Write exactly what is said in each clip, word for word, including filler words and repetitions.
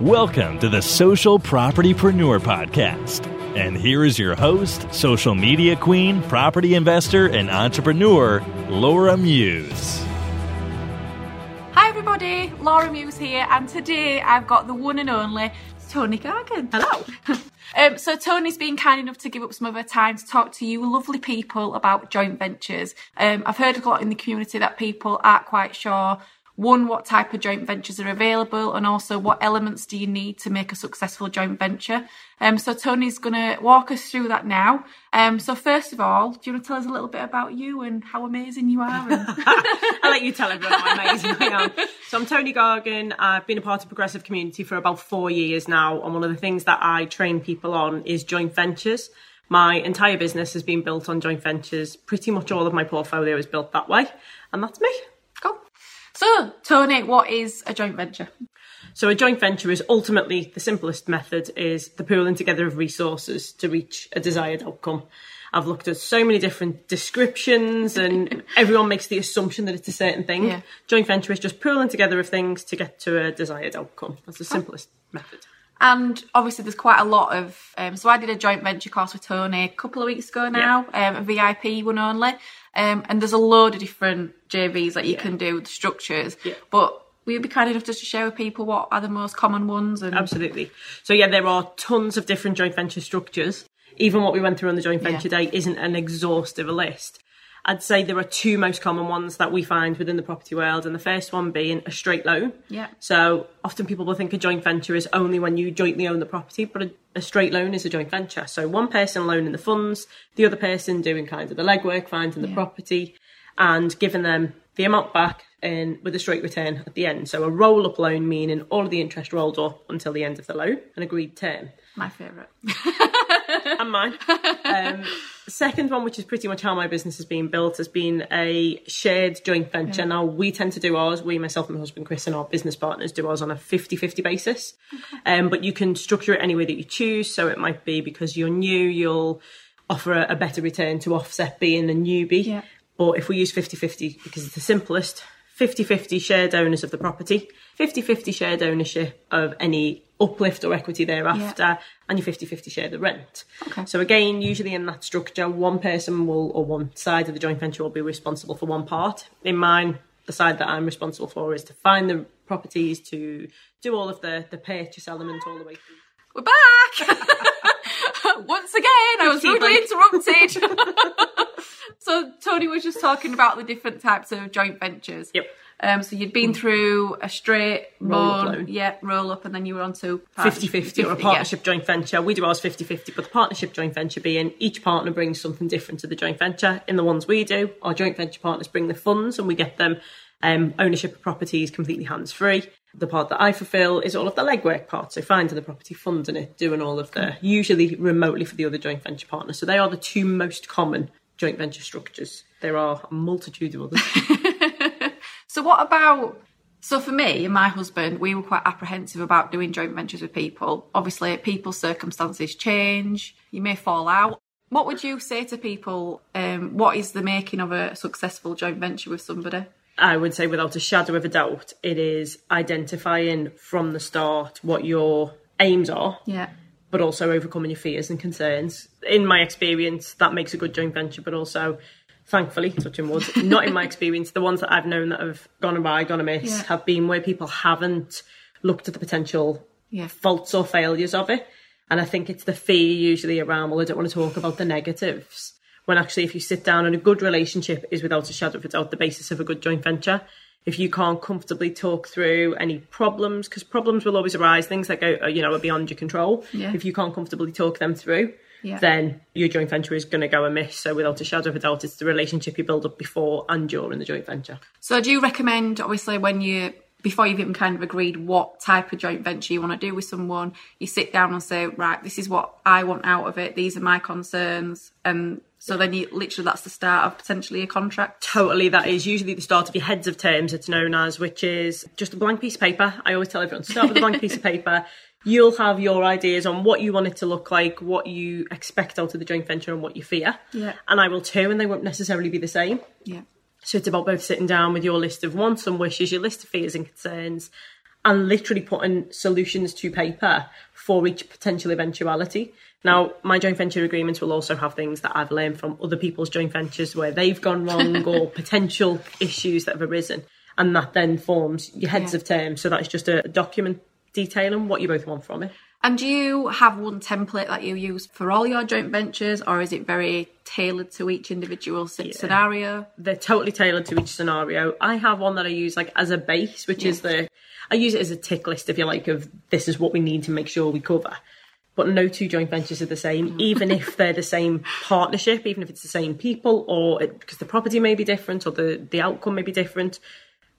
Welcome to the Social Propertypreneur Podcast. And here is your host, social media queen, property investor, and entrepreneur, Laura Muse. Hi everybody, Laura Muse here, and today I've got the one and only Tony Gargan. Hello. um, so Tony's been kind enough to give up some of her time to talk to you lovely people about joint ventures. Um, I've heard a lot in the community that people aren't quite sure, one, what type of joint ventures are available, and also what elements do you need to make a successful joint venture. Um, so Tony's going to walk us through that now. Um, so first of all, do you want to tell us a little bit about you and how amazing you are? And... I'll let you tell everyone how amazing I am. So I'm Tony Gargan. I've been a part of Progressive Community for about four years now, and one of the things that I train people on is joint ventures. My entire business has been built on joint ventures. Pretty much all of my portfolio is built that way, and that's me. Cool. So, Tony, what is a joint venture? So a joint venture is ultimately, the simplest method is the pooling together of resources to reach a desired outcome. I've looked at so many different descriptions and everyone makes the assumption that it's a certain thing. Yeah. Joint venture is just pooling together of things to get to a desired outcome. That's the simplest oh. method. And obviously there's quite a lot of, um, so I did a joint venture course with Tony a couple of weeks ago now, yeah. um, a V I P one only, um, and there's a load of different J Vs that you yeah. can do with the structures, yeah. but we'd be kind enough just to share with people what are the most common ones. And absolutely. So yeah, there are tons of different joint venture structures. Even what we went through on the joint venture yeah. day isn't an exhaustive list. I'd say there are two most common ones that we find within the property world, and the first one being a straight loan. Yeah. So often people will think a joint venture is only when you jointly own the property, but a, a straight loan is a joint venture. So one person loaning the funds, the other person doing kind of the legwork, finding the yeah. property, and giving them the amount back in, with a straight return at the end. So a roll-up loan, meaning all of the interest rolled up until the end of the loan, an agreed term. My favourite. And mine. Um, second one, which is pretty much how my business has been built, has been a shared joint venture. Yeah. Now, we tend to do ours, we, myself and my husband Chris and our business partners do ours on a fifty-fifty basis. Okay. Um, but you can structure it any way that you choose. So it might be because you're new, you'll offer a, a better return to offset being a newbie. Yeah. Or if we use fifty-fifty, because it's the simplest, fifty-fifty shared owners of the property, fifty-fifty shared ownership of any uplift or equity thereafter, yeah. and you fifty-fifty share the rent. Okay. So again, usually in that structure, one person will, or one side of the joint venture will be responsible for one part. In mine, the side that I'm responsible for is to find the properties, to do all of the, the purchase element all the way through. We're back! Once again, I was rudely interrupted. So Tony was just talking about the different types of joint ventures. Yep. Um, so you'd been through a straight roll, yeah, roll up, and then you were on to fifty-fifty or a partnership yeah. joint venture. We do ours fifty-fifty, but the partnership joint venture being each partner brings something different to the joint venture. In the ones we do, our joint venture partners bring the funds, and we get them um, ownership of properties completely hands-free. The part that I fulfil is all of the legwork part, so finding the property, funding it, doing all of the, usually remotely for the other joint venture partner. So they are the two most common joint venture structures. There are a multitude of others. So what about, so for me and my husband, we were quite apprehensive about doing joint ventures with people. Obviously, people's circumstances change, you may fall out. What would you say to people, um, what is the making of a successful joint venture with somebody? I would say without a shadow of a doubt, it is identifying from the start what your aims are, yeah. but also overcoming your fears and concerns. In my experience, that makes a good joint venture, but also, thankfully, touching wood, not in my experience, the ones that I've known that have gone awry, gone amiss, yeah. have been where people haven't looked at the potential yeah. faults or failures of it. And I think it's the fear usually around, well, I don't want to talk about the negatives. When actually, if you sit down, and a good relationship is without a shadow of a doubt the basis of a good joint venture. If you can't comfortably talk through any problems, because problems will always arise, things that go, you know, are beyond your control. Yeah. If you can't comfortably talk them through, yeah. then your joint venture is going to go amiss. So without a shadow of a doubt, it's the relationship you build up before and during the joint venture. So do you recommend, obviously, when you, before you've even kind of agreed what type of joint venture you want to do with someone, you sit down and say, right, this is what I want out of it. These are my concerns. And so then you literally, that's the start of potentially a contract. Totally. That is usually the start of your heads of terms, it's known as, which is just a blank piece of paper. I always tell everyone, start with a blank piece of paper. You'll have your ideas on what you want it to look like, what you expect out of the joint venture and what you fear. Yeah. And I will too, and they won't necessarily be the same. Yeah. So it's about both sitting down with your list of wants and wishes, your list of fears and concerns, and literally putting solutions to paper for each potential eventuality. Now, my joint venture agreements will also have things that I've learned from other people's joint ventures where they've gone wrong or potential issues that have arisen. And that then forms your heads yeah. of terms. So that's just a document detailing what you both want from it. And do you have one template that you use for all your joint ventures, or is it very tailored to each individual yeah. scenario? They're totally tailored to each scenario. I have one that I use like as a base, which yeah. is the, I use it as a tick list, if you like, of this is what we need to make sure we cover. But no two joint ventures are the same, mm. even if they're the same partnership, even if it's the same people, or it, because the property may be different or the, the outcome may be different.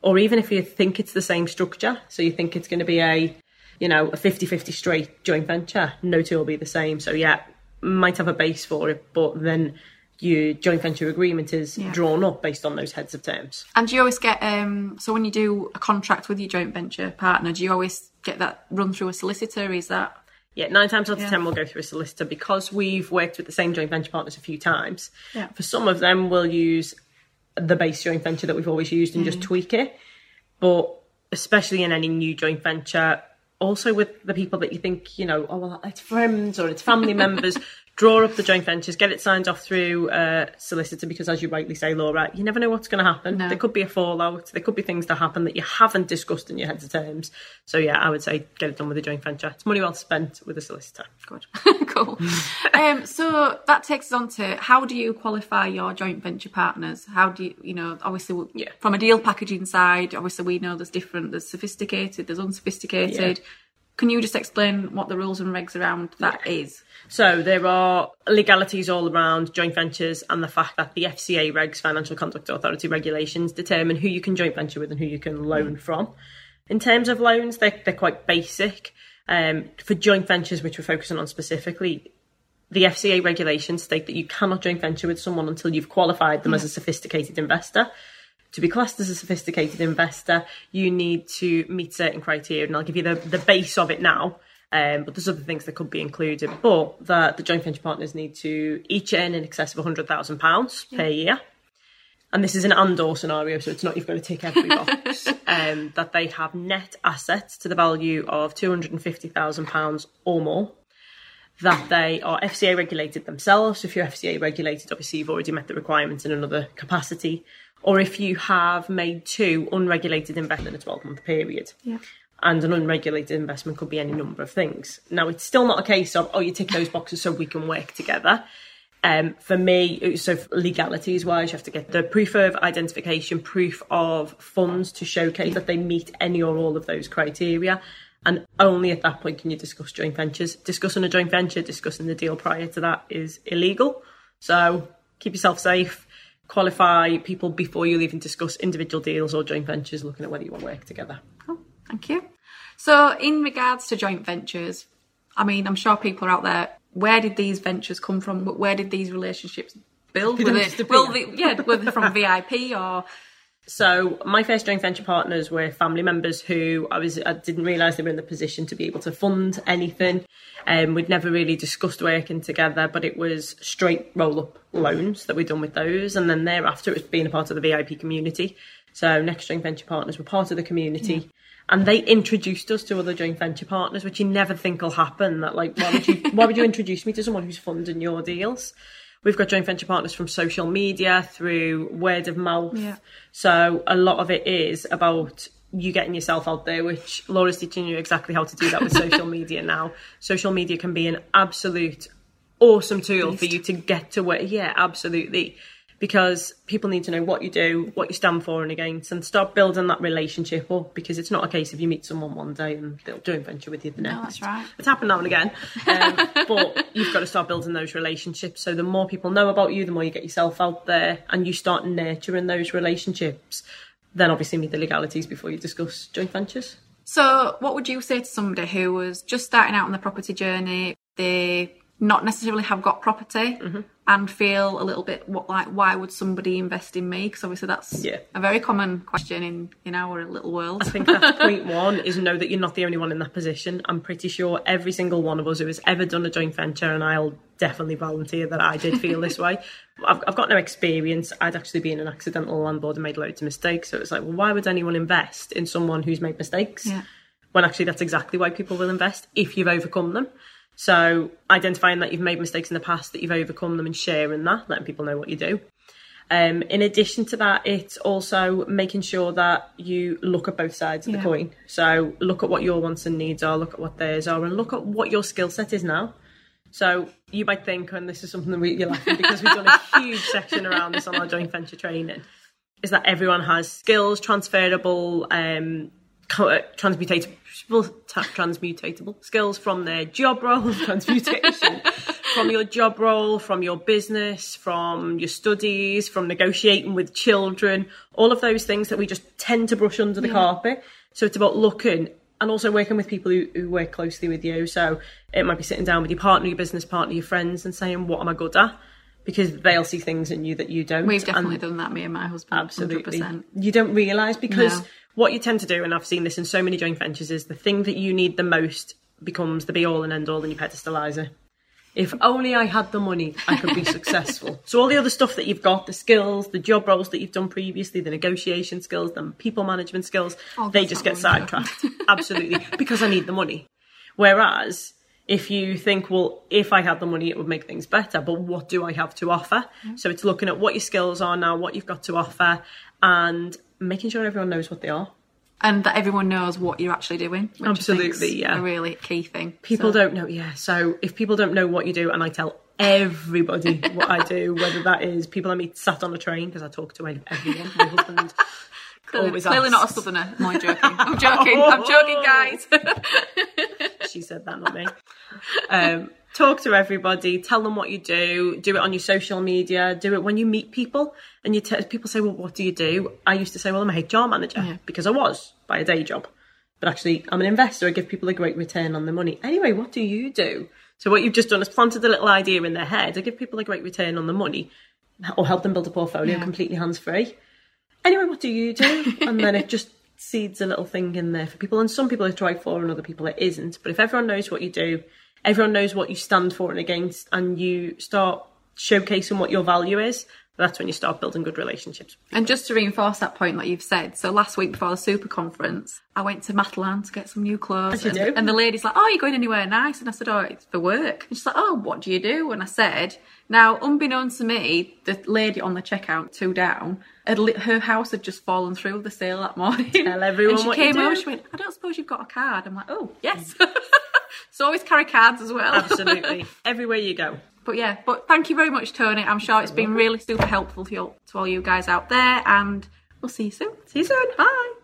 Or even if you think it's the same structure, so you think it's going to be a, you know, a fifty-fifty straight joint venture, no two will be the same. So yeah, might have a base for it, but then your joint venture agreement is yeah. drawn up based on those heads of terms. And do you always get, um, so when you do a contract with your joint venture partner, do you always get that run through a solicitor? Is that? Yeah, nine times out of yeah. ten we'll go through a solicitor because we've worked with the same joint venture partners a few times. Yeah. For some of them, we'll use the base joint venture that we've always used and mm. just tweak it. But especially in any new joint venture, also with the people that you think, you know, oh, well, it's friends or it's family members, draw up the joint ventures, get it signed off through a uh, solicitor, because as you rightly say, Laura, you never know what's going to happen. No. There could be a fallout. There could be things that happen that you haven't discussed in your heads of terms. So yeah, I would say get it done with a joint venture. It's money well spent with a solicitor. Good. Cool. um, so that takes us on to, how do you qualify your joint venture partners? How do you, you know, obviously yeah. from a deal packaging side, obviously we know there's different, there's sophisticated, there's unsophisticated. Yeah. Can you just explain what the rules and regs around that yeah. is? So there are legalities all around joint ventures and the fact that the F C A regs, Financial Conduct Authority regulations, determine who you can joint venture with and who you can loan mm. from. In terms of loans, they're, they're quite basic. Um, for joint ventures, which we're focusing on specifically, the F C A regulations state that you cannot joint venture with someone until you've qualified them yeah. as a sophisticated investor. To be classed as a sophisticated investor, you need to meet certain criteria, and I'll give you the, the base of it now, um, but there's other things that could be included. But the, the joint venture partners need to each earn in excess of one hundred thousand pounds yeah. per year. And this is an and/or scenario, so it's not you've got to tick every box. um, that they have net assets to the value of two hundred fifty thousand pounds or more. That they are F C A regulated themselves. If you're F C A regulated, obviously you've already met the requirements in another capacity. Or if you have made two unregulated investments in a twelve-month period. Yeah. And an unregulated investment could be any number of things. Now, it's still not a case of, oh, you tick those boxes so we can work together. Um, for me, so legalities-wise, you have to get the proof of identification, proof of funds to showcase that they meet any or all of those criteria. And only at that point can you discuss joint ventures. Discussing a joint venture, discussing the deal prior to that is illegal. So keep yourself safe. Qualify people before you leave and discuss individual deals or joint ventures, looking at whether you want to work together. Cool, thank you. So in regards to joint ventures, I mean, I'm sure people are out there, where did these ventures come from? Where did these relationships build? Were they, well, they, yeah, were they from V I P or...? So my first joint venture partners were family members who I was I didn't realise they were in the position to be able to fund anything. Um, we'd never really discussed working together, but it was straight roll-up loans that we'd done with those. And then thereafter, it was being a part of the V I P community. So next joint venture partners were part of the community. Yeah. And they introduced us to other joint venture partners, which you never think will happen. That like, why would you, why would you introduce me to someone who's funding your deals? We've got joint venture partners from social media, through word of mouth. Yeah. So a lot of it is about you getting yourself out there, which Laura's teaching you exactly how to do that with social media now. Social media can be an absolute awesome tool Beast. for you to get to where, yeah, absolutely. Because people need to know what you do, what you stand for and against, and start building that relationship up, because it's not a case of you meet someone one day and they'll joint venture with you the next. No, that's right. It's happened now and again. Um, but you've got to start building those relationships. So the more people know about you, the more you get yourself out there and you start nurturing those relationships. Then obviously meet the legalities before you discuss joint ventures. So what would you say to somebody who was just starting out on the property journey, they... not necessarily have got property mm-hmm. and feel a little bit what like, why would somebody invest in me? Because obviously that's yeah. a very common question in, in our little world. I think that's point one, is know that you're not the only one in that position. I'm pretty sure every single one of us who has ever done a joint venture, and I'll definitely volunteer that I did feel this way. I've, I've got no experience. I'd actually been an accidental landlord and made loads of mistakes. So it's like, well, why would anyone invest in someone who's made mistakes? Yeah. when actually that's exactly why people will invest, if you've overcome them. So identifying that you've made mistakes in the past, that you've overcome them, and sharing that, letting people know what you do. Um, in addition to that, it's also making sure that you look at both sides of yeah. the coin. So look at what your wants and needs are, look at what theirs are, and look at what your skill set is now. So you might think, and this is something that we, you're laughing because we've done a huge section around this on our joint venture training, is that everyone has skills, transferable, um, transmutable, transmutable skills from their job role, transmutation, from your job role, from your business, from your studies, from negotiating with children, all of those things that we just tend to brush under the yeah. carpet. So it's about looking and also working with people who, who work closely with you. So it might be sitting down with your partner, your business partner, your friends, and saying, what am I good at? Because they'll see things in you that you don't. We've definitely and done that, me and my husband. Absolutely. one hundred percent. You don't realise, because no. what you tend to do, and I've seen this in so many joint ventures, is the thing that you need the most becomes the be-all and end-all and your pedestaliser. If only I had the money, I could be successful. So all the other stuff that you've got, the skills, the job roles that you've done previously, the negotiation skills, the people management skills, oh, they just get sidetracked. Absolutely. Because I need the money. Whereas if you think, well, if I had the money, it would make things better, but what do I have to offer? Mm-hmm. So it's looking at what your skills are now, what you've got to offer, and making sure everyone knows what they are. And that everyone knows what you're actually doing. Which Absolutely, yeah. a really key thing. People so. don't know, yeah. So if people don't know what you do, and I tell everybody what I do, whether that is people I meet sat on a train, because I talk to everyone, my husband. Clearly, clearly not a southerner. No, I'm joking. I'm joking. Oh, I'm joking, guys. She said that, not me. Um, talk to everybody. Tell them what you do. Do it on your social media. Do it when you meet people. And you te- people say, well, what do you do? I used to say, well, I'm a H R manager yeah. because I was by a day job. But actually, I'm an investor. I give people a great return on their money. Anyway, what do you do? So what you've just done is planted a little idea in their head. I give people a great return on the money, or help them build a portfolio yeah. completely hands-free. Anyway, what do you do? And then it just seeds a little thing in there for people. And some people it's right for and other people it isn't. But if everyone knows what you do, everyone knows what you stand for and against, and you start showcasing what your value is, that's when you start building good relationships. And just to reinforce that point that you've said, so last week before the super conference, I went to Matalan to get some new clothes. As you do. And the lady's like, oh, you're going anywhere nice? And I said, oh, it's for work. And she's like, oh, what do you do? And I said, now, unbeknownst to me, the lady on the checkout, two down, had li- her house had just fallen through the sale that morning. Tell everyone what you do. And she came over, she went, I don't suppose you've got a card. I'm like, oh, yes. So always carry cards as well. Absolutely. Everywhere you go. But yeah, but thank you very much, Tony. I'm sure it's been really super helpful to, you, to all you guys out there, and we'll see you soon. See you soon. Bye.